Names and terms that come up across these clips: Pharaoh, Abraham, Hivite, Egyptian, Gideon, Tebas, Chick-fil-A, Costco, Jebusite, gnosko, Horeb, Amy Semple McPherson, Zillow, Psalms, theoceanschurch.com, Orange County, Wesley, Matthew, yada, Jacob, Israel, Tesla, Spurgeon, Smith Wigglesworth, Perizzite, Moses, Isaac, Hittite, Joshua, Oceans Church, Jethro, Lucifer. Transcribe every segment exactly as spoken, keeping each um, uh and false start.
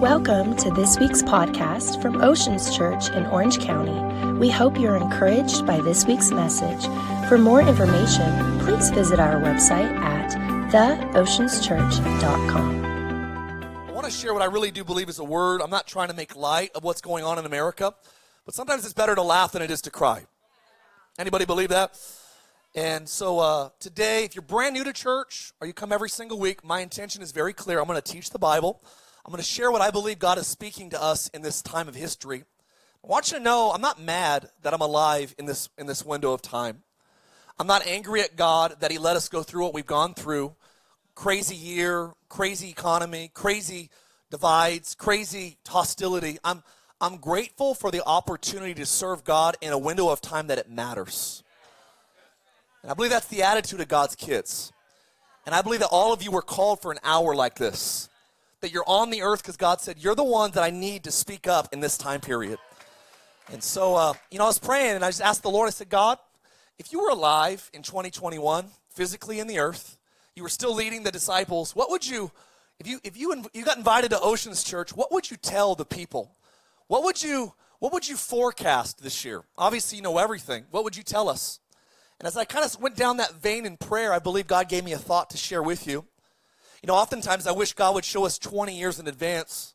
Welcome to this week's podcast from Oceans Church in Orange County. We hope you're encouraged by this week's message. For more information, please visit our website at the oceans church dot com. I want to share what I really do believe is a word. I'm not trying to make light of what's going on in America, but sometimes it's better to laugh than it is to cry. Anybody believe that? And so uh, today, if you're brand new to church or you come every single week, my intention is very clear. I'm going to teach the Bible. I'm going to share what I believe God is speaking to us in this time of history. I want you to know I'm not mad that I'm alive in this in this window of time. I'm not angry at God that he let us go through what we've gone through. Crazy year, crazy economy, crazy divides, crazy hostility. I'm I'm grateful for the opportunity to serve God in a window of time that it matters. And I believe that's the attitude of God's kids. And I believe that all of you were called for an hour like this, that you're on the earth because God said, you're the ones that I need to speak up in this time period. And so, uh, you know, I was praying, and I just asked the Lord, I said, God, if you were alive in twenty twenty-one, physically in the earth, you were still leading the disciples, what would you, if you if you, you got invited to Oceans Church, what would you tell the people? What would you, what would you forecast this year? Obviously, you know everything. What would you tell us? And as I kind of went down that vein in prayer, I believe God gave me a thought to share with you. You know, oftentimes I wish God would show us twenty years in advance.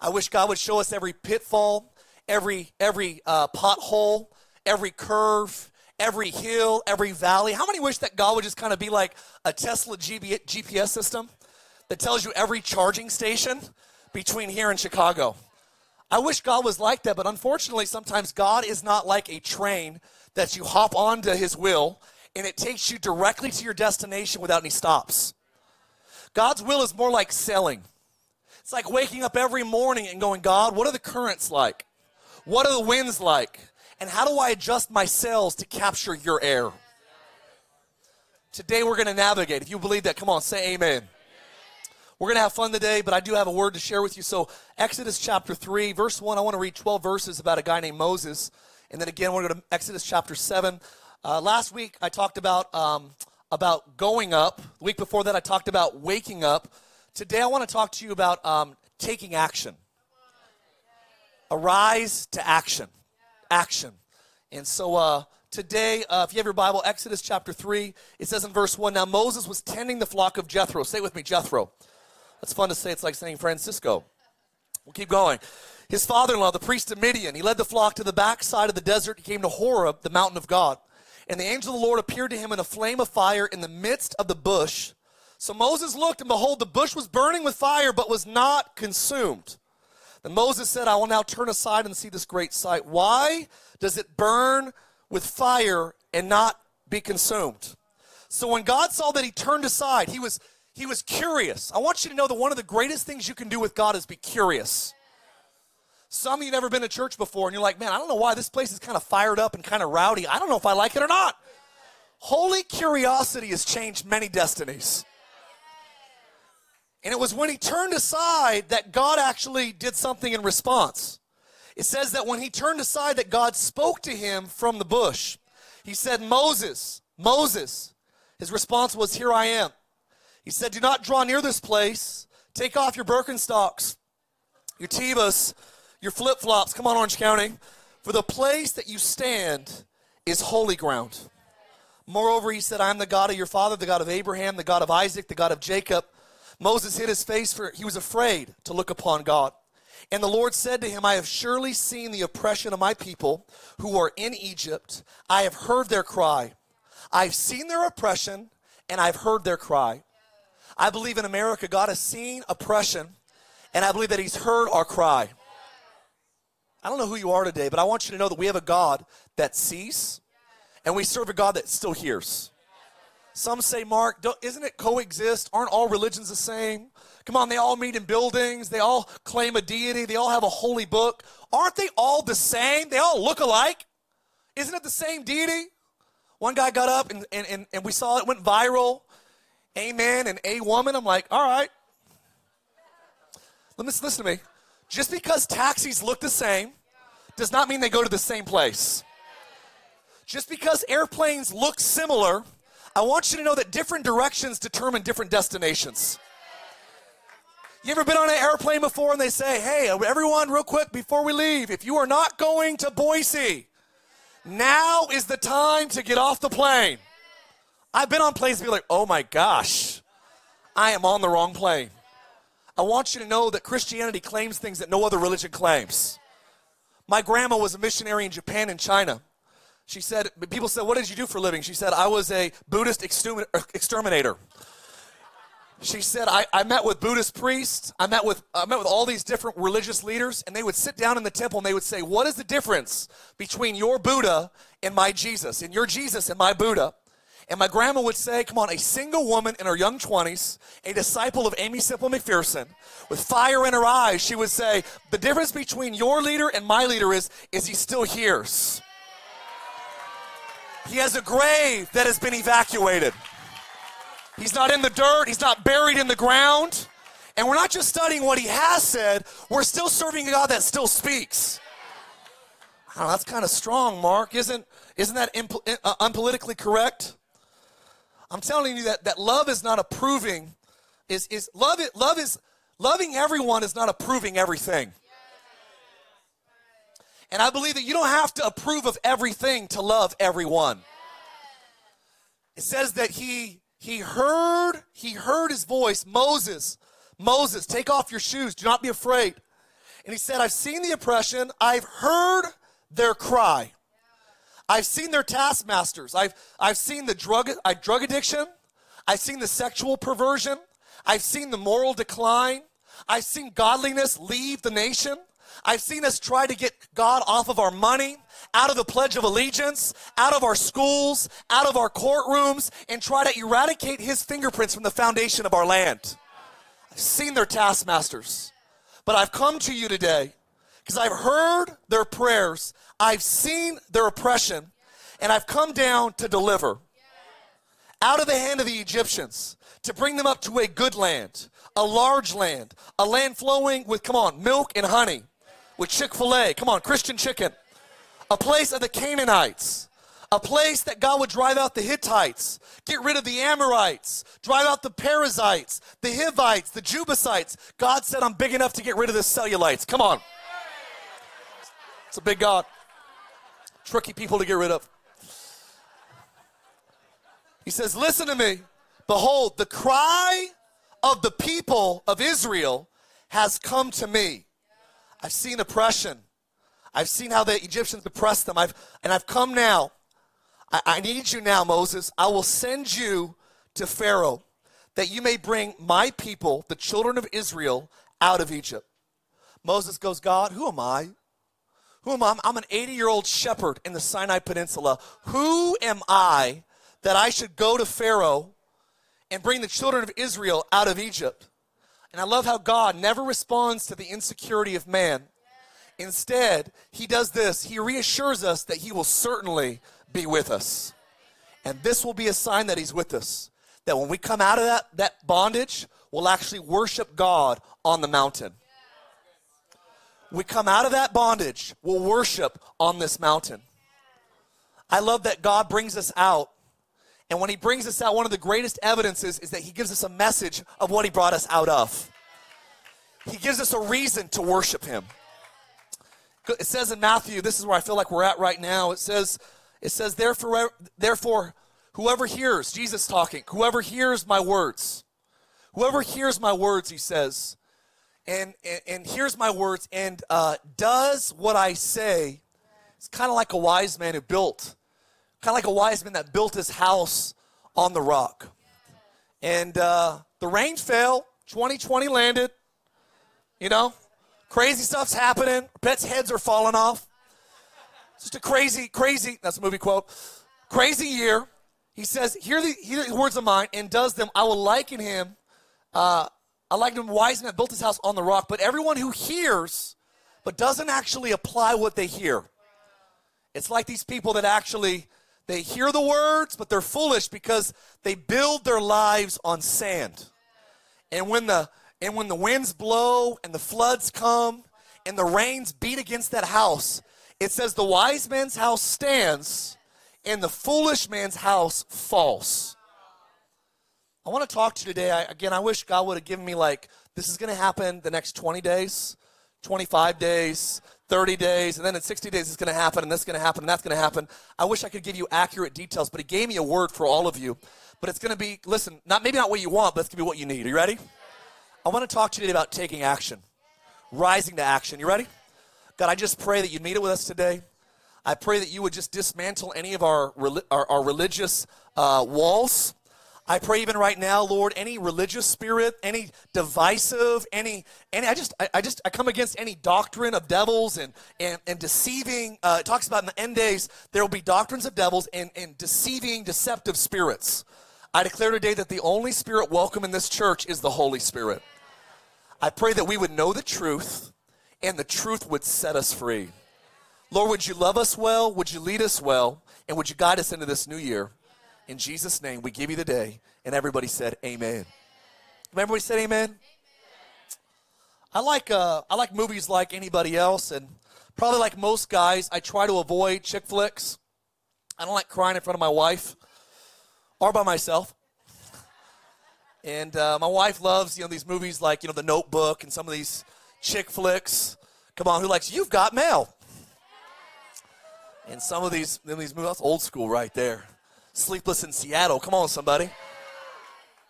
I wish God would show us every pitfall, every every uh, pothole, every curve, every hill, every valley. How many wish that God would just kind of be like a Tesla G P S system that tells you every charging station between here and Chicago? I wish God was like that, but unfortunately sometimes God is not like a train that you hop onto his will, and it takes you directly to your destination without any stops. God's will is more like sailing. It's like waking up every morning and going, God, what are the currents like? What are the winds like? And how do I adjust my sails to capture your air? Today we're going to navigate. If you believe that, come on, say amen. Amen. We're going to have fun today, but I do have a word to share with you. So Exodus chapter three, verse one, I want to read twelve verses about a guy named Moses. And then again, we're going to Exodus chapter seven. Uh, last week, I talked about um, about going up. The week before that, I talked about waking up. Today, I want to talk to you about um, taking action. Arise to action. Action. And so uh, today, uh, if you have your Bible, Exodus chapter three, it says in verse one, now Moses was tending the flock of Jethro. Say it with me, Jethro. That's fun to say. It's like saying Francisco. We'll keep going. His father-in-law, the priest of Midian, he led the flock to the backside of the desert. He came to Horeb, the mountain of God. And the angel of the Lord appeared to him in a flame of fire in the midst of the bush. So Moses looked, and behold, the bush was burning with fire, but was not consumed. Then Moses said, I will now turn aside and see this great sight. Why does it burn with fire and not be consumed? So when God saw that he turned aside, he was, he was curious. I want you to know that one of the greatest things you can do with God is be curious. Some of you have never been to church before, and you're like, man, I don't know why this place is kind of fired up and kind of rowdy. I don't know if I like it or not. Holy curiosity has changed many destinies. And it was when he turned aside that God actually did something in response. It says that when he turned aside that God spoke to him from the bush. He said, Moses, Moses. His response was, here I am. He said, do not draw near this place. Take off your Birkenstocks, your Tebas, your flip-flops, come on, Orange County, for the place that you stand is holy ground. Moreover, he said, I am the God of your father, the God of Abraham, the God of Isaac, the God of Jacob. Moses hid his face, for he was afraid to look upon God. And the Lord said to him, I have surely seen the oppression of my people who are in Egypt. I have heard their cry. I have seen their oppression, and I have heard their cry. I believe in America, God has seen oppression, and I believe that he's heard our cry. I don't know who you are today, but I want you to know that we have a God that sees, and we serve a God that still hears. Some say, Mark, don't, isn't it coexist? Aren't all religions the same? Come on, they all meet in buildings. They all claim a deity. They all have a holy book. Aren't they all the same? They all look alike. Isn't it the same deity? One guy got up, and, and, and, and we saw it went viral. A man and a woman. I'm like, all right. Let me, listen to me. Just because taxis look the same does not mean they go to the same place. Just because airplanes look similar, I want you to know that different directions determine different destinations. You ever been on an airplane before and they say, hey, everyone, real quick, before we leave, if you are not going to Boise, now is the time to get off the plane. I've been on planes and be like, oh my gosh, I am on the wrong plane. I want you to know that Christianity claims things that no other religion claims. My grandma was a missionary in Japan and China. She said, people said, what did you do for a living? She said, I was a Buddhist exterminator. She said, I, I met with Buddhist priests. I met with I met with all these different religious leaders, and they would sit down in the temple, and they would say, what is the difference between your Buddha and my Jesus, and your Jesus and my Buddha? And my grandma would say, come on, a single woman in her young twenties, a disciple of Amy Semple McPherson, with fire in her eyes, she would say, the difference between your leader and my leader is, is he still hears. He has a grave that has been evacuated. He's not in the dirt. He's not buried in the ground. And we're not just studying what he has said. We're still serving a God that still speaks. Oh, that's kind of strong, Mark. Isn't, isn't that imp- uh, unpolitically correct? I'm telling you that, that love is not approving. Is, is love, love is loving everyone is not approving everything. And I believe that you don't have to approve of everything to love everyone. It says that he... He heard, he heard his voice, Moses, Moses, take off your shoes, do not be afraid. And he said, I've seen the oppression, I've heard their cry. I've seen their taskmasters, I've, I've seen the drug, uh, drug addiction, I've seen the sexual perversion, I've seen the moral decline, I've seen godliness leave the nation. I've seen us try to get God off of our money, out of the Pledge of Allegiance, out of our schools, out of our courtrooms, and try to eradicate his fingerprints from the foundation of our land. I've seen their taskmasters, but I've come to you today because I've heard their prayers, I've seen their oppression, and I've come down to deliver out of the hand of the Egyptians, to bring them up to a good land, a large land, a land flowing with, come on, milk and honey, with Chick-fil-A, come on, Christian chicken, a place of the Canaanites, a place that God would drive out the Hittites, get rid of the Amorites, drive out the Perizzites, the Hivites, the Jebusites. God said, I'm big enough to get rid of the Cellulites. Come on. It's a big God. Tricky people to get rid of. He says, listen to me. Behold, the cry of the people of Israel has come to me. I've seen oppression. I've seen how the Egyptians oppressed them. I've and I've come now. I, I need you now, Moses. I will send you to Pharaoh that you may bring my people, the children of Israel, out of Egypt. Moses goes, God, who am I? Who am I? I'm an eighty-year-old shepherd in the Sinai Peninsula. Who am I that I should go to Pharaoh and bring the children of Israel out of Egypt? And I love how God never responds to the insecurity of man. Instead, he does this. He reassures us that he will certainly be with us. And this will be a sign that he's with us, that when we come out of that, that bondage, we'll actually worship God on the mountain. We come out of that bondage, we'll worship on this mountain. I love that God brings us out. And when he brings us out, one of the greatest evidences is that he gives us a message of what he brought us out of. He gives us a reason to worship him. It says in Matthew, this is where I feel like we're at right now. It says, it says, therefore, therefore, whoever hears, Jesus talking, whoever hears my words, whoever hears my words, he says, and, and, and hears my words and uh, does what I say. It's kind of like a wise man who built Kind of like a wise man that built his house on the rock. And uh, the rain fell. twenty twenty landed. You know, crazy stuff's happening. Pets' heads are falling off. It's just a crazy, crazy, that's a movie quote, crazy year. He says, hear the, hear the words of mine and does them. I will liken him. Uh, I liken him wise man that built his house on the rock. But everyone who hears but doesn't actually apply what they hear. It's like these people that actually... They hear the words, but they're foolish because they build their lives on sand. And when the and when the winds blow and the floods come and the rains beat against that house, it says the wise man's house stands and the foolish man's house falls. I want to talk to you today. I, again, I wish God would have given me, like, this is going to happen the next twenty days, twenty-five days, thirty days, and then in sixty days it's going to happen, and this is going to happen, and that's going to happen. I wish I could give you accurate details, but he gave me a word for all of you. But it's going to be, listen, not maybe not what you want, but it's going to be what you need. Are you ready? I want to talk to you today about taking action, rising to action. You ready? God, I just pray that you'd meet it with us today. I pray that you would just dismantle any of our our, our religious uh, walls. I pray even right now, Lord, any religious spirit, any divisive, any, any I just, I, I just, I come against any doctrine of devils and and, and deceiving. Uh, it talks about in the end days, there will be doctrines of devils and, and deceiving, deceptive spirits. I declare today that the only spirit welcome in this church is the Holy Spirit. I pray that we would know the truth and the truth would set us free. Lord, would you love us well? Would you lead us well? And would you guide us into this new year? In Jesus' name, we give you the day. And everybody said, amen. Remember we said amen? Amen. I like uh, I like movies like anybody else, and probably like most guys, I try to avoid chick flicks. I don't like crying in front of my wife or by myself. And uh, my wife loves, you know, these movies like, you know, The Notebook and some of these chick flicks. Come on, who likes You've Got Mail? And some of these, in these movies, that's old school right there. Sleepless in Seattle. Come on, somebody.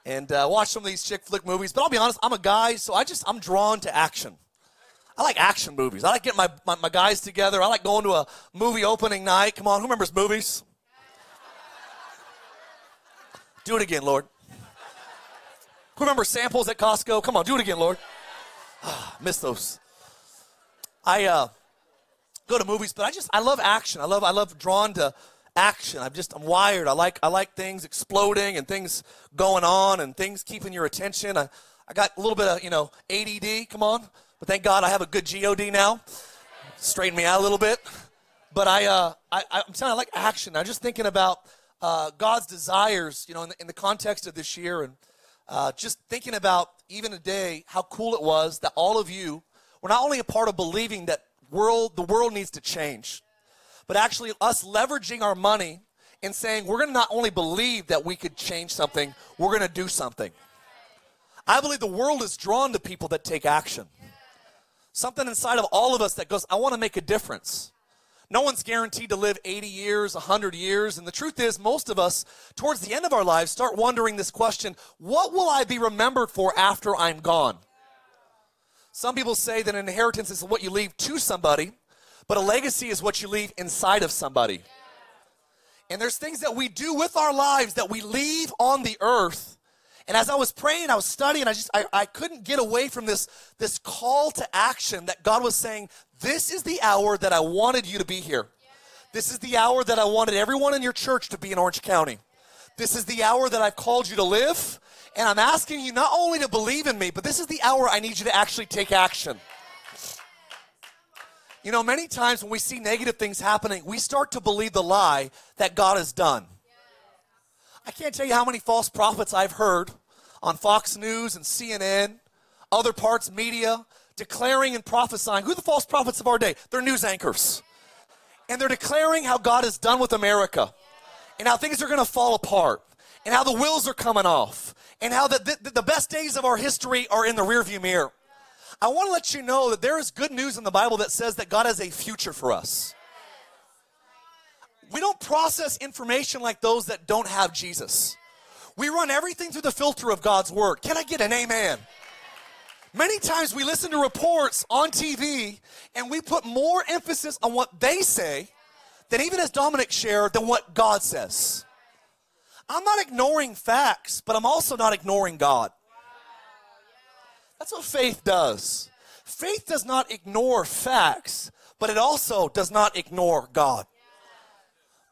And uh, watch some of these chick flick movies. But I'll be honest, I'm a guy, so I just, I'm drawn to action. I like action movies. I like getting my, my, my guys together. I like going to a movie opening night. Come on, who remembers movies? Do it again, Lord. Who remembers samples at Costco? Come on, do it again, Lord. Ah, miss those. I uh, go to movies, but I just, I love action. I love, I love drawn to action. I'm just, I'm wired. I like, I like things exploding and things going on and things keeping your attention. I, I got a little bit of, you know, A D D, come on. But thank God I have a good G O D now. Straighten me out a little bit. But I, uh, I, I'm telling you, I like action. I'm just thinking about uh, God's desires, you know, in the, in the context of this year. And uh, just thinking about even today how cool it was that all of you were not only a part of believing that world, the world needs to change, but actually us leveraging our money and saying, we're going to not only believe that we could change something, we're going to do something. I believe the world is drawn to people that take action. Something inside of all of us that goes, I want to make a difference. No one's guaranteed to live eighty years, one hundred years. And the truth is, most of us, towards the end of our lives, start wondering this question, what will I be remembered for after I'm gone? Some people say that an inheritance is what you leave to somebody, but a legacy is what you leave inside of somebody. And there's things that we do with our lives that we leave on the earth. And as I was praying, I was studying, I just I, I couldn't get away from this, this call to action that God was saying, this is the hour that I wanted you to be here. This is the hour that I wanted everyone in your church to be in Orange County. This is the hour that I've called you to live. And I'm asking you not only to believe in me, but this is the hour I need you to actually take action. You know, many times when we see negative things happening, we start to believe the lie that God has done. I can't tell you how many false prophets I've heard on Fox News and C N N, other parts, media, declaring and prophesying. Who are the false prophets of our day? They're news anchors. And they're declaring how God has done with America and how things are going to fall apart and how the wheels are coming off and how the, the, the best days of our history are in the rearview mirror. I want to let you know that there is good news in the Bible that says that God has a future for us. We don't process information like those that don't have Jesus. We run everything through the filter of God's word. Can I get an amen? Many times we listen to reports on T V and we put more emphasis on what they say than even as Dominic shared than what God says. I'm not ignoring facts, but I'm also not ignoring God. That's what faith does. Faith does not ignore facts, but it also does not ignore God.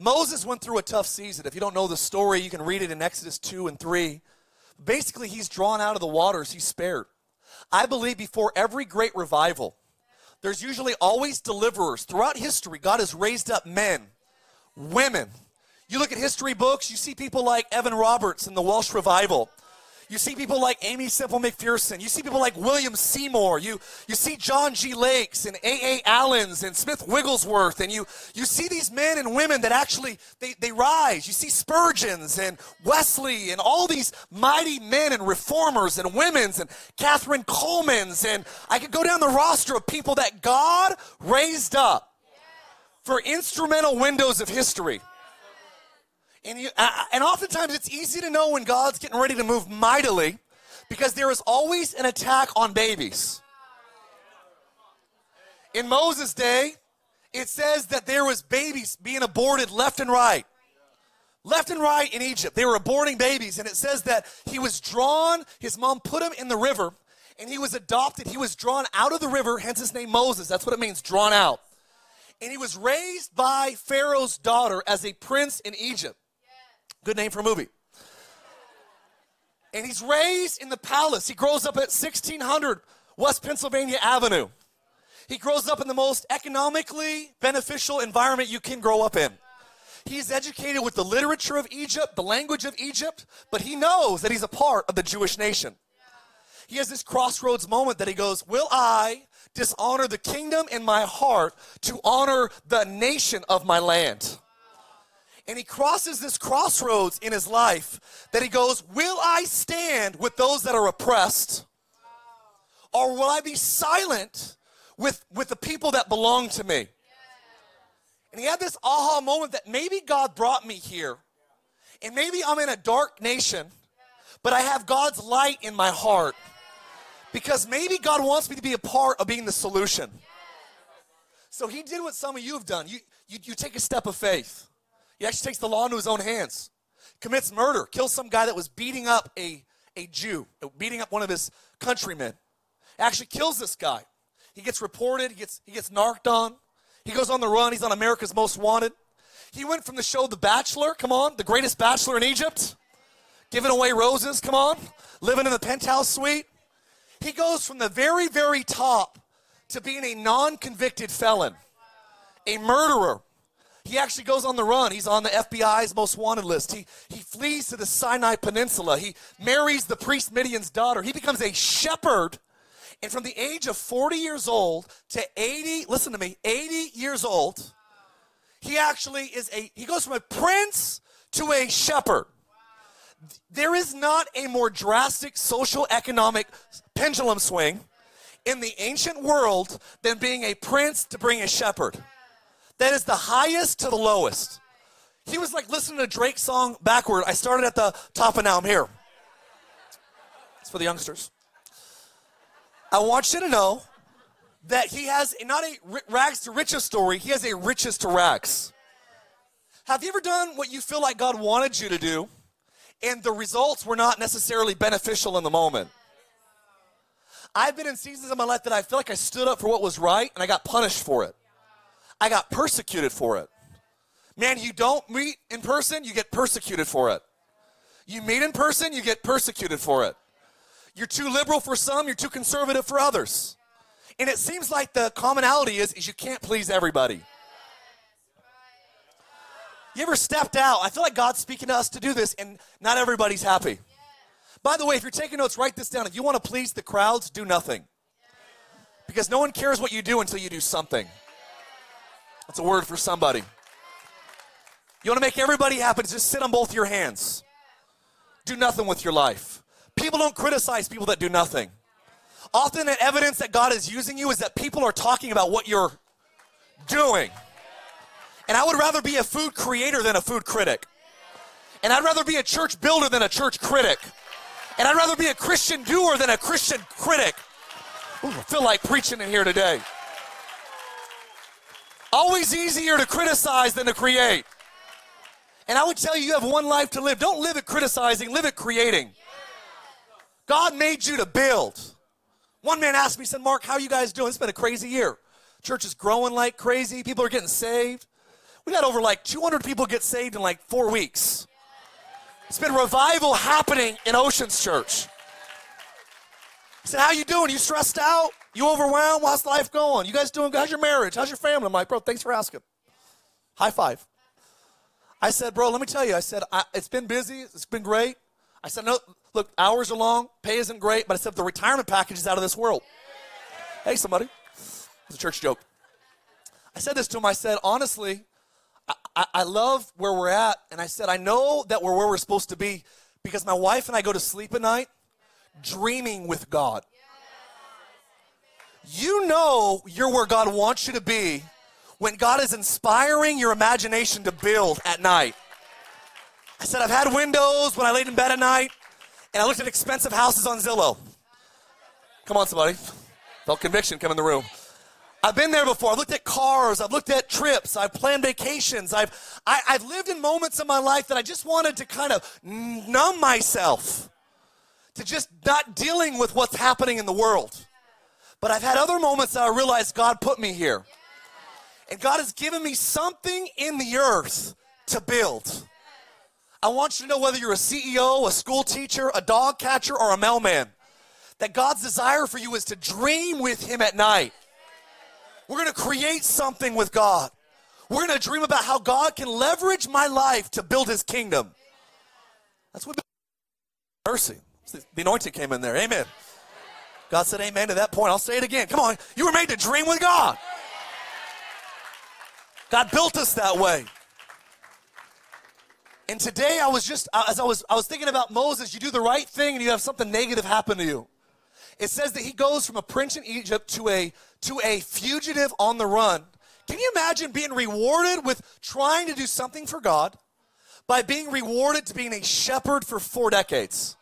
Moses went through a tough season. If you don't know the story, you can read it in Exodus two and three. Basically, he's drawn out of the waters. He's spared. I believe before every great revival, there's usually always deliverers. Throughout history, God has raised up men, women. You look at history books, you see people like Evan Roberts in the Welsh Revival. You see people like Amy Semple McPherson. You see people like William Seymour. You, you see John G. Lakes and A A Allens and Smith Wigglesworth. And you, you see these men and women that actually, they, they rise. You see Spurgeons and Wesley and all these mighty men and reformers and women's and Catherine Coleman's. And I could go down the roster of people that God raised up for instrumental windows of history. And, you, uh, and oftentimes it's easy to know when God's getting ready to move mightily because there is always an attack on babies. In Moses' day, it says that there was babies being aborted left and right. Left and right in Egypt, they were aborting babies. And it says that he was drawn, his mom put him in the river, and he was adopted. He was drawn out of the river, hence his name Moses. That's what it means, drawn out. And he was raised by Pharaoh's daughter as a prince in Egypt. Good name for a movie. And he's raised in the palace. He grows up at sixteen hundred West Pennsylvania Avenue. He grows up in the most economically beneficial environment you can grow up in. He's educated with the literature of Egypt, the language of Egypt, but he knows that he's a part of the Jewish nation. He has this crossroads moment that he goes, will I dishonor the kingdom in my heart to honor the nation of my land? And he crosses this crossroads in his life that he goes, will I stand with those that are oppressed? Or will I be silent with, with the people that belong to me? And he had this aha moment that maybe God brought me here. And maybe I'm in a dark nation, but I have God's light in my heart. Because maybe God wants me to be a part of being the solution. So he did what some of you have done. You, you, you take a step of faith. He actually takes the law into his own hands, commits murder, kills some guy that was beating up a, a Jew, beating up one of his countrymen. Actually kills this guy. He gets reported. He gets, he gets narked on. He goes on the run. He's on America's Most Wanted. He went from the show The Bachelor, come on, the greatest bachelor in Egypt, giving away roses, come on, living in the penthouse suite. He goes from the very, very top to being a non-convicted felon, a murderer. He actually goes on the run. He's on the F B I's most wanted list. He, he flees to the Sinai Peninsula. He marries the priest Midian's daughter. He becomes a shepherd. And from the age of forty years old to eighty, listen to me, eighty years old, he actually is a, he goes from a prince to a shepherd. There is not a more drastic social economic pendulum swing in the ancient world than being a prince to bring a shepherd. That is the highest to the lowest. He was like listening to Drake's song backward. I started at the top and now I'm here. It's for the youngsters. I want you to know that he has not a rags to riches story. He has a riches to rags. Have you ever done what you feel like God wanted you to do and the results were not necessarily beneficial in the moment? I've been in seasons of my life that I feel like I stood up for what was right and I got punished for it. I got persecuted for it. Man, you don't meet in person, you get persecuted for it. You meet in person, you get persecuted for it. You're too liberal for some, you're too conservative for others. And it seems like the commonality is, is you can't please everybody. You ever stepped out? I feel like God's speaking to us to do this, and not everybody's happy. By the way, if you're taking notes, write this down. If you want to please the crowds, do nothing. Because no one cares what you do until you do something. That's a word for somebody. You want to make everybody happy, just sit on both your hands. Do nothing with your life. People don't criticize people that do nothing. Often the evidence that God is using you is that people are talking about what you're doing. And I would rather be a food creator than a food critic. And I'd rather be a church builder than a church critic. And I'd rather be a Christian doer than a Christian critic. Ooh, I feel like preaching in here today. Always easier to criticize than to create. And I would tell you, you have one life to live. Don't live it criticizing, live it creating. God made you to build. One man asked me, he said, Mark, how are you guys doing? It's been a crazy year. Church is growing like crazy. People are getting saved. We got over like two hundred people get saved in like four weeks. It's been revival happening in Oceans Church. He said, how you doing? You stressed out? You overwhelmed? How's life going? You guys doing good? How's your marriage? How's your family? I'm like, bro, thanks for asking. High five. I said, bro, let me tell you. I said, I, it's been busy. It's been great. I said, no, look, hours are long, pay isn't great, but I said the retirement package is out of this world. Yeah. Hey, somebody. It's a church joke. I said this to him. I said, honestly, I, I, I love where we're at. And I said, I know that we're where we're supposed to be because my wife and I go to sleep at night dreaming with God. You know you're where God wants you to be when God is inspiring your imagination to build at night. I said, I've had windows when I laid in bed at night, and I looked at expensive houses on Zillow. Come on, somebody. Felt conviction come in the room. I've been there before. I've looked at cars. I've looked at trips. I've planned vacations. I've, I, I've lived in moments in my life that I just wanted to kind of numb myself to just not dealing with what's happening in the world. But I've had other moments that I realized God put me here. And God has given me something in the earth to build. I want you to know whether you're a C E O, a school teacher, a dog catcher, or a mailman, that God's desire for you is to dream with him at night. We're going to create something with God. We're going to dream about how God can leverage my life to build his kingdom. That's what mercy. The anointing came in there. Amen. God said amen to that point. I'll say it again. Come on. You were made to dream with God. God built us that way. And today I was just, as I was I was thinking about Moses, you do the right thing and you have something negative happen to you. It says that he goes from a prince in Egypt to a, to a fugitive on the run. Can you imagine being rewarded with trying to do something for God by being rewarded to being a shepherd for four decades?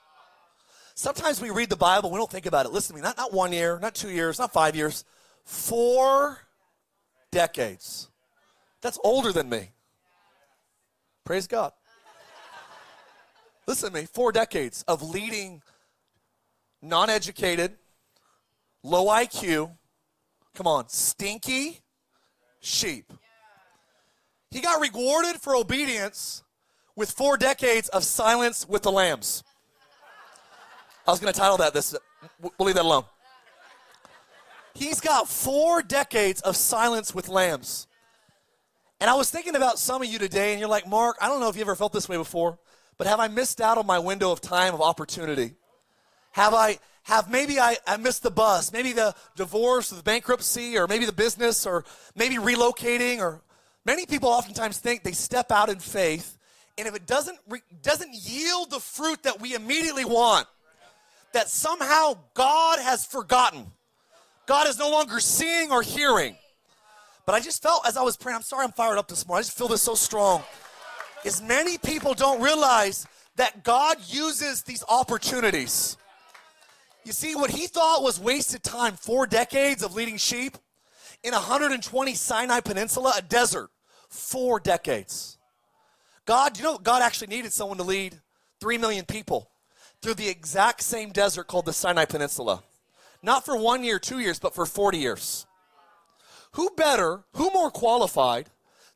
Sometimes we read the Bible, we don't think about it. Listen to me, not, not one year, not two years, not five years, four decades. That's older than me. Praise God. Listen to me, four decades of leading non-educated, low I Q, come on, stinky sheep. He got rewarded for obedience with four decades of silence with the lambs. I was going to title that this. We'll leave that alone. He's got four decades of silence with lambs. And I was thinking about some of you today, and you're like, Mark, I don't know if you ever felt this way before, but have I missed out on my window of time of opportunity? Have I, have maybe I, I missed the bus, maybe the divorce or the bankruptcy or maybe the business or maybe relocating or many people oftentimes think they step out in faith and if it doesn't re- doesn't yield the fruit that we immediately want, that somehow God has forgotten. God is no longer seeing or hearing. But I just felt as I was praying, I'm sorry I'm fired up this morning, I just feel this so strong, is many people don't realize that God uses these opportunities. You see, what he thought was wasted time, four decades of leading sheep in one hundred twenty Sinai Peninsula, a desert, four decades. God, you know, God actually needed someone to lead three million people through the exact same desert called the Sinai Peninsula. Not for one year, two years, but for forty years. Who better, who more qualified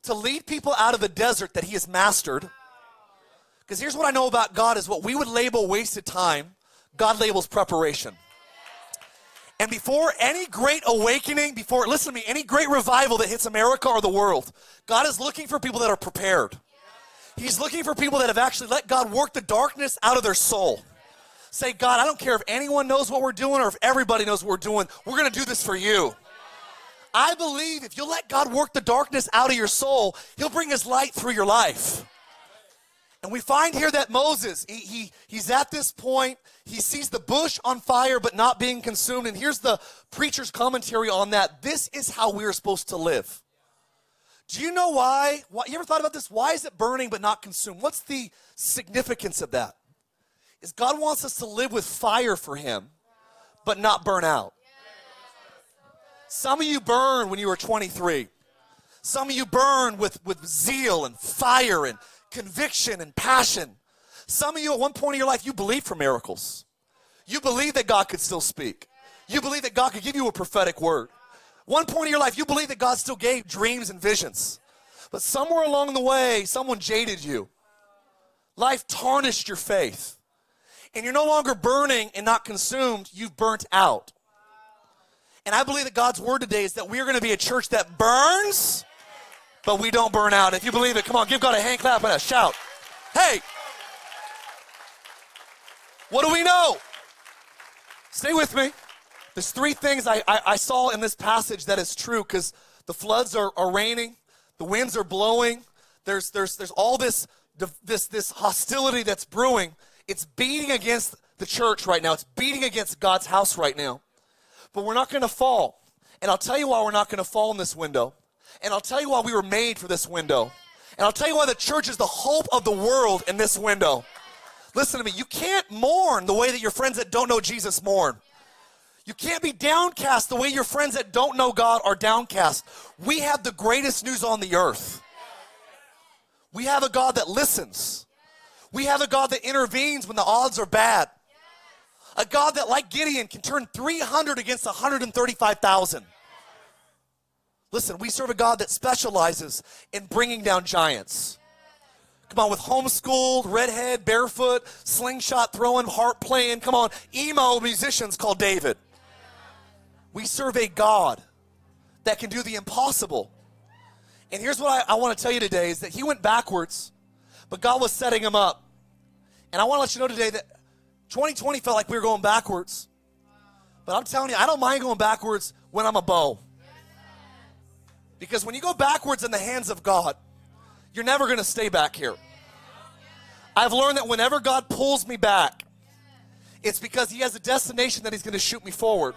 to lead people out of a desert that he has mastered? Because here's what I know about God is what we would label wasted time, God labels preparation. And before any great awakening, before, listen to me, any great revival that hits America or the world, God is looking for people that are prepared. He's looking for people that have actually let God work the darkness out of their soul. Say, God, I don't care if anyone knows what we're doing or if everybody knows what we're doing. We're going to do this for you. I believe if you'll let God work the darkness out of your soul, he'll bring his light through your life. And we find here that Moses, he, he he's at this point, he sees the bush on fire but not being consumed. And here's the preacher's commentary on that. This is how we're supposed to live. Do you know why? why? You ever thought about this? Why is it burning but not consumed? What's the significance of that? Is God wants us to live with fire for him but not burn out. Some of you burned when you were twenty-three. Some of you burned with, with zeal and fire and conviction and passion. Some of you at one point in your life, you believed for miracles. You believed that God could still speak. You believed that God could give you a prophetic word. One point in your life, you believed that God still gave dreams and visions. But somewhere along the way, someone jaded you. Life tarnished your faith. And you're no longer burning and not consumed. You've burnt out. And I believe that God's word today is that we are going to be a church that burns, but we don't burn out. If you believe it, come on, give God a hand clap and a shout. Hey, What do we know? Stay with me. There's three things I, I, I saw in this passage that is true, because the floods are, are raining, the winds are blowing, there's there's there's all this this this hostility that's brewing. It's beating against the church right now. It's beating against God's house right now. But we're not going to fall. And I'll tell you why we're not going to fall in this window. And I'll tell you why we were made for this window. And I'll tell you why the church is the hope of the world in this window. Listen to me. You can't mourn the way that your friends that don't know Jesus mourn. You can't be downcast the way your friends that don't know God are downcast. We have the greatest news on the earth. We have a God that listens. We have a God that intervenes when the odds are bad. A God that, like Gideon, can turn three hundred against one hundred thirty-five thousand. Listen, we serve a God that specializes in bringing down giants. Come on, with homeschooled, redhead, barefoot, slingshot throwing, harp playing, come on, emo musicians called David. We serve a God that can do the impossible. And here's what I, I want to tell you today is that he went backwards, but God was setting him up. And I want to let you know today that twenty twenty felt like we were going backwards. But I'm telling you, I don't mind going backwards when I'm a bow. Because when you go backwards in the hands of God, you're never going to stay back here. I've learned that whenever God pulls me back, it's because he has a destination that he's going to shoot me forward.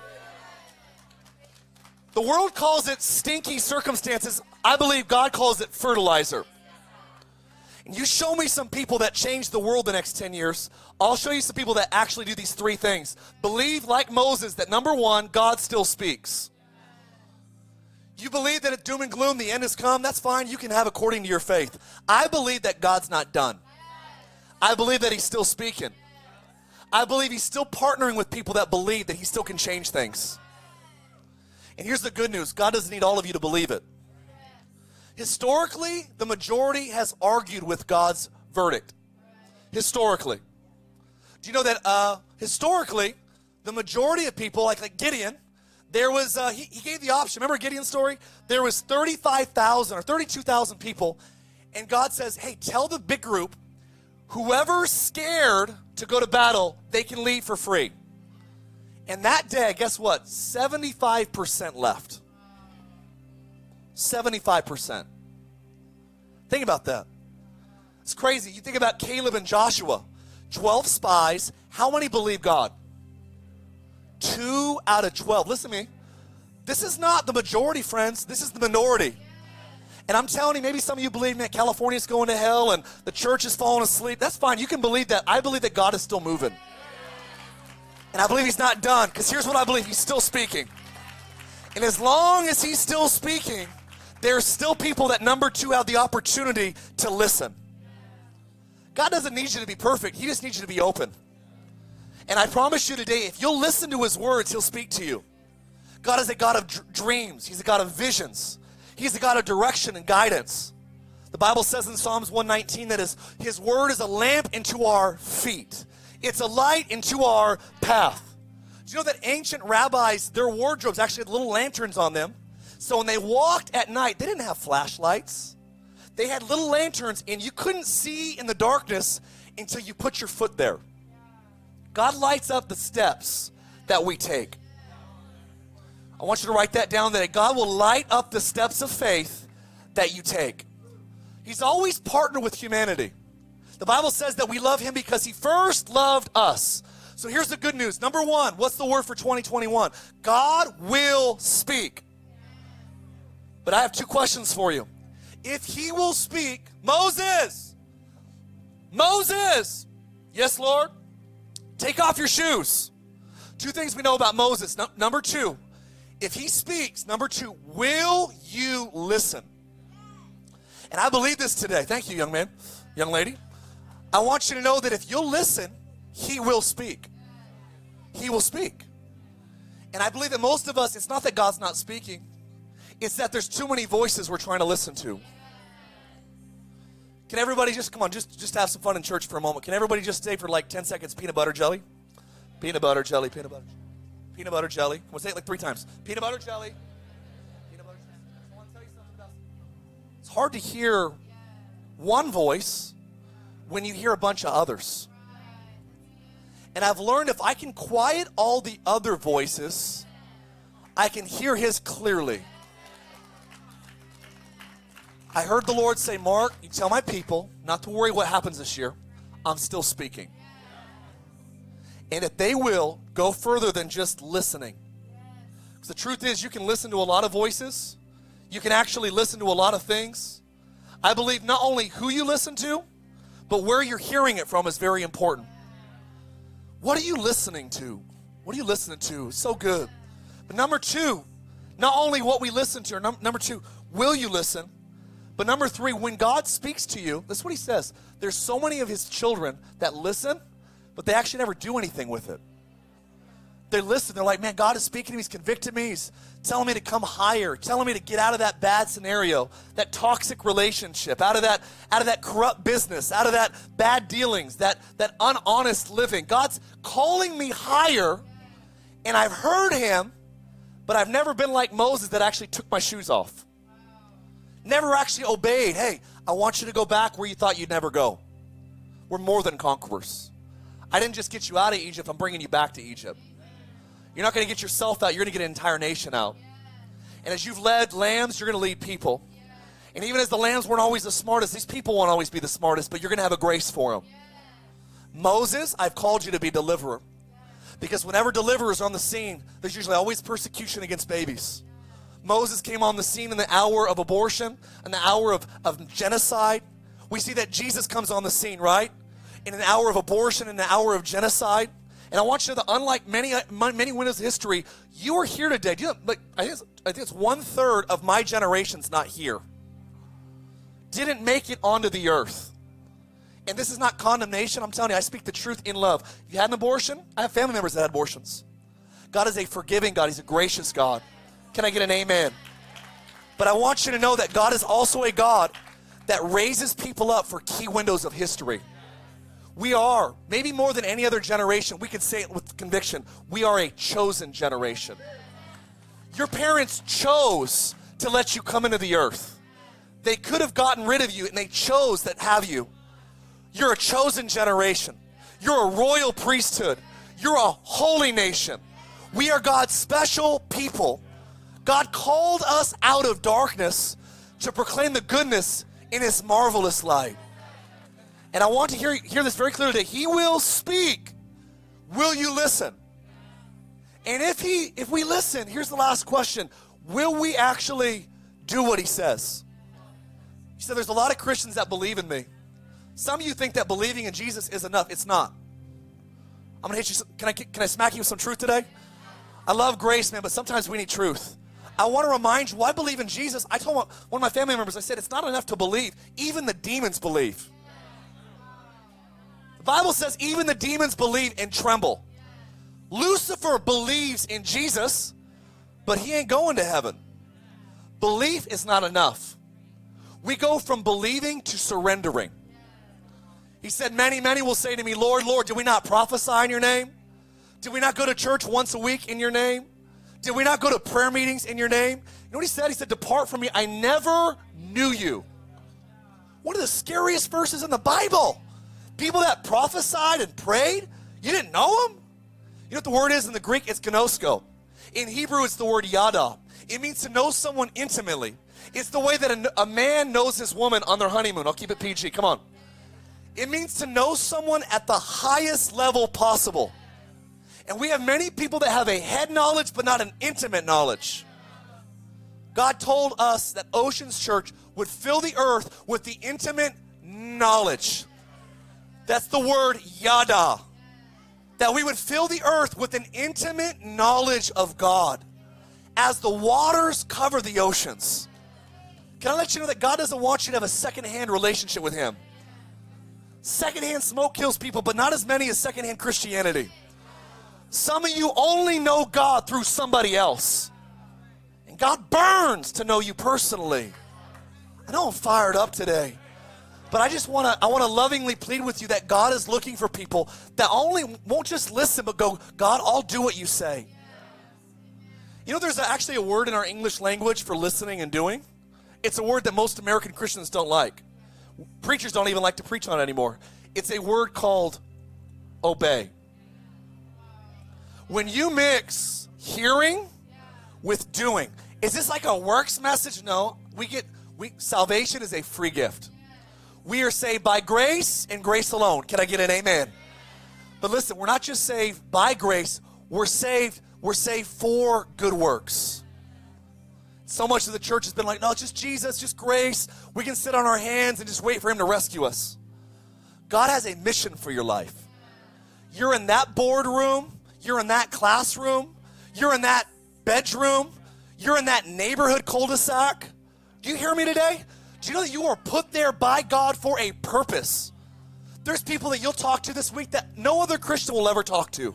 The world calls it stinky circumstances. I believe God calls it fertilizer. And you show me some people that change the world the next ten years, I'll show you some people that actually do these three things. Believe, like Moses, that number one, God still speaks. You believe that at doom and gloom, the end has come, that's fine. You can have according to your faith. I believe that God's not done. I believe that he's still speaking. I believe he's still partnering with people that believe that he still can change things. And here's the good news. God doesn't need all of you to believe it. Historically, the majority has argued with God's verdict. Historically. Do you know that uh, historically, the majority of people, like, like Gideon, There was, uh, he, he gave the option. Remember Gideon's story? There was thirty-five thousand or thirty-two thousand people. And God says, hey, tell the big group, whoever's scared to go to battle, they can leave for free. And that day, guess what? seventy-five percent left. seventy-five percent. Think about that. It's crazy. You think about Caleb and Joshua, twelve spies. How many believe God? Two out of twelve. Listen to me. This is not the majority, friends. This is the minority. And I'm telling you, maybe some of you believe that California's going to hell and the church is falling asleep. That's fine. You can believe that. I believe that God is still moving. And I believe he's not done, because here's what I believe. He's still speaking. And as long as he's still speaking, there's still people that, number two, have the opportunity to listen. God doesn't need you to be perfect. He just needs you to be open. And I promise you today, if you'll listen to his words, he'll speak to you. God is a God of dr- dreams. He's a God of visions. He's a God of direction and guidance. The Bible says in Psalms one nineteen that his, his word is a lamp into our feet. It's a light into our path. Do you know that ancient rabbis, their wardrobes actually had little lanterns on them? So when they walked at night, they didn't have flashlights. They had little lanterns, and you couldn't see in the darkness until you put your foot there. God lights up the steps that we take. I want you to write that down, that God will light up the steps of faith that you take. He's always partnered with humanity. The Bible says that we love him because he first loved us. So here's the good news. Number one, what's the word for twenty twenty-one? God will speak. But I have two questions for you. If he will speak, Moses, Moses, yes, Lord? Take off your shoes. Two things we know about Moses. No, number two, if he speaks, number two, will you listen? And I believe this today. Thank you, young man, young lady. I want you to know that if you'll listen, he will speak. He will speak. And I believe that most of us, it's not that God's not speaking. It's that there's too many voices we're trying to listen to. Can everybody just, come on, just, just have some fun in church for a moment. Can everybody just stay for like ten seconds, peanut butter jelly? Peanut butter jelly, peanut butter jelly. Peanut butter jelly. Come on, say it like three times. Peanut butter jelly. Peanut butter jelly. I want to tell you something about it. It's hard to hear one voice when you hear a bunch of others. And I've learned if I can quiet all the other voices, I can hear his clearly. I heard the Lord say, Mark, you tell my people not to worry what happens this year. I'm still speaking. And if they will, go further than just listening. Because the truth is, you can listen to a lot of voices. You can actually listen to a lot of things. I believe not only who you listen to, but where you're hearing it from is very important. What are you listening to? What are you listening to? It's so good. But number two, not only what we listen to, or num- number two, will you listen? But number three, when God speaks to you, that's what he says. There's so many of his children that listen, but they actually never do anything with it. They listen. They're like, man, God is speaking to me. He's convicted me. He's telling me to come higher, telling me to get out of that bad scenario, that toxic relationship, out of that, out of that corrupt business, out of that bad dealings, that, that unhonest living. God's calling me higher, and I've heard him, but I've never been like Moses that actually took my shoes off. Never actually obeyed. Hey, I want you to go back where you thought you'd never go. We're more than conquerors. I didn't just get you out of Egypt. I'm bringing you back to Egypt. You're not going to get yourself out. You're going to get an entire nation out. And as you've led lambs, you're going to lead people. And even as the lambs weren't always the smartest, these people won't always be the smartest, but you're going to have a grace for them. Moses, I've called you to be deliverer. Because whenever deliverers are on the scene, there's usually always persecution against babies. Moses came on the scene in the hour of abortion, in the hour of, of genocide. We see that Jesus comes on the scene, right? In an hour of abortion, in an hour of genocide. And I want you to know that unlike many many winners of history, you are here today. Do you know, like, I think it's, I think it's one-third of my generation's not here. Didn't make it onto the earth. And this is not condemnation. I'm telling you, I speak the truth in love. If you had an abortion, I have family members that had abortions. God is a forgiving God. He's a gracious God. Can I get an amen? But I want you to know that God is also a God that raises people up for key windows of history. We are, maybe more than any other generation, we can say it with conviction, we are a chosen generation. Your parents chose to let you come into the earth. They could have gotten rid of you, and they chose that have you. You're a chosen generation. You're a royal priesthood. You're a holy nation. We are God's special people. God called us out of darkness to proclaim the goodness in his marvelous light. And I want to hear, hear this very clearly today. He will speak. Will you listen? And if he, if we listen, here's the last question. Will we actually do what he says? He said, there's a lot of Christians that believe in me. Some of you think that believing in Jesus is enough. It's not. I'm going to hit you. Can I, can I smack you with some truth today? I love grace, man, but sometimes we need truth. I want to remind you, I believe in Jesus. I told one of my family members, I said, it's not enough to believe. Even the demons believe. The Bible says even the demons believe and tremble. Lucifer believes in Jesus, but he ain't going to heaven. Belief is not enough. We go from believing to surrendering. He said, many, many will say to me, Lord, Lord, did we not prophesy in your name? Did we not go to church once a week in your name? Did we not go to prayer meetings in your name? You know what he said? He said, depart from me. I never knew you. One of the scariest verses in the Bible. People that prophesied and prayed, you didn't know them? You know what the word is in the Greek? It's gnosko. In Hebrew, it's the word yada. It means to know someone intimately. It's the way that a, a man knows his woman on their honeymoon. I'll keep it P G, come on. It means to know someone at the highest level possible. And we have many people that have a head knowledge, but not an intimate knowledge. God told us that Oceans Church would fill the earth with the intimate knowledge. That's the word yada. That we would fill the earth with an intimate knowledge of God as the waters cover the oceans. Can I let you know that God doesn't want you to have a secondhand relationship with him? Secondhand smoke kills people, but not as many as secondhand Christianity. Some of you only know God through somebody else. And God burns to know you personally. I know I'm fired up today. But I just want to, I want to lovingly plead with you that God is looking for people that only won't just listen, but go, God, I'll do what you say. You know, there's actually a word in our English language for listening and doing. It's a word that most American Christians don't like. Preachers don't even like to preach on it anymore. It's a word called obey. When you mix hearing with doing, is this like a works message? No, we get, we salvation is a free gift. We are saved by grace and grace alone. Can I get an amen? But listen, we're not just saved by grace, we're saved, we're saved for good works. So much of the church has been like, no, it's just Jesus, just grace. We can sit on our hands and just wait for him to rescue us. God has a mission for your life. You're in that boardroom, you're in that classroom, you're in that bedroom, you're in that neighborhood cul-de-sac. Do you hear me today? Do you know that you are put there by God for a purpose? There's people that you'll talk to this week that no other Christian will ever talk to.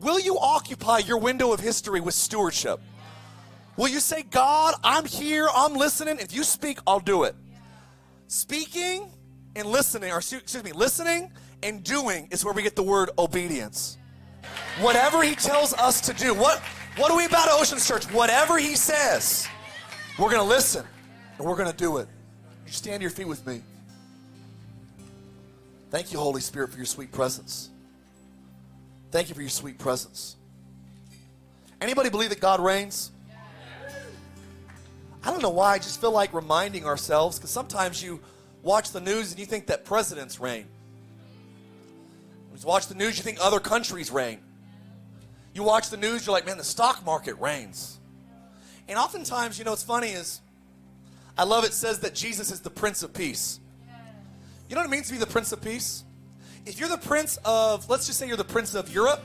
Will you occupy your window of history with stewardship? Will you say, God, I'm here, I'm listening. If you speak, I'll do it. Speaking and listening, or excuse me, listening and doing is where we get the word obedience. Whatever he tells us to do. What, what are we about at Oceans Church? Whatever he says, we're going to listen and we're going to do it. You stand to your feet with me. Thank you, Holy Spirit, for your sweet presence. Thank you for your sweet presence. Anybody believe that God reigns? I don't know why, I just feel like reminding ourselves, because sometimes you watch the news and you think that presidents reign. You watch the news, you think other countries reign. You watch the news, you're like, man, the stock market reigns. And oftentimes, you know what's funny is, I love it says that Jesus is the Prince of Peace. You know what it means to be the Prince of Peace? If you're the Prince of, let's just say you're the Prince of Europe,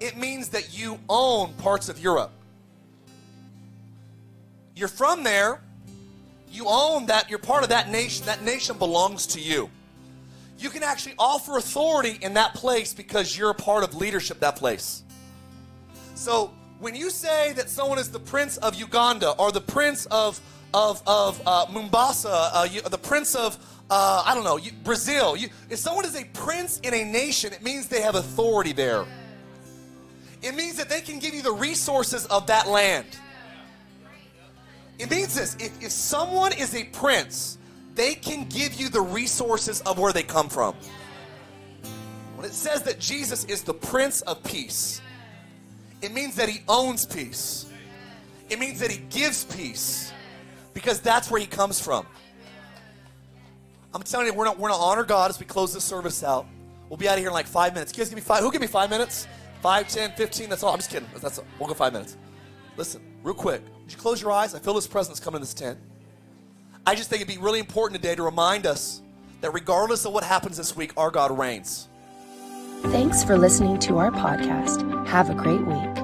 it means that you own parts of Europe. You're from there, you own that, you're part of that nation, that nation belongs to you. You can actually offer authority in that place because you're a part of leadership that place. So when you say that someone is the Prince of Uganda or the Prince of of of uh, Mombasa, uh, you, the Prince of, uh, I don't know, you, Brazil, you, if someone is a prince in a nation, it means they have authority there. It means that they can give you the resources of that land. It means this, if, if someone is a prince, they can give you the resources of where they come from. When it says that Jesus is the Prince of Peace, it means that he owns peace. It means that he gives peace because that's where he comes from. I'm telling you, we're not, we're going to honor God as we close this service out. We'll be out of here in like five minutes. You guys give me five, who give me five minutes? Five, ten, fifteen, that's all. I'm just kidding. That's all. We'll go five minutes. Listen, real quick. Would you close your eyes? I feel his presence coming in this tent. I just think it'd be really important today to remind us that regardless of what happens this week, our God reigns. Thanks for listening to our podcast. Have a great week.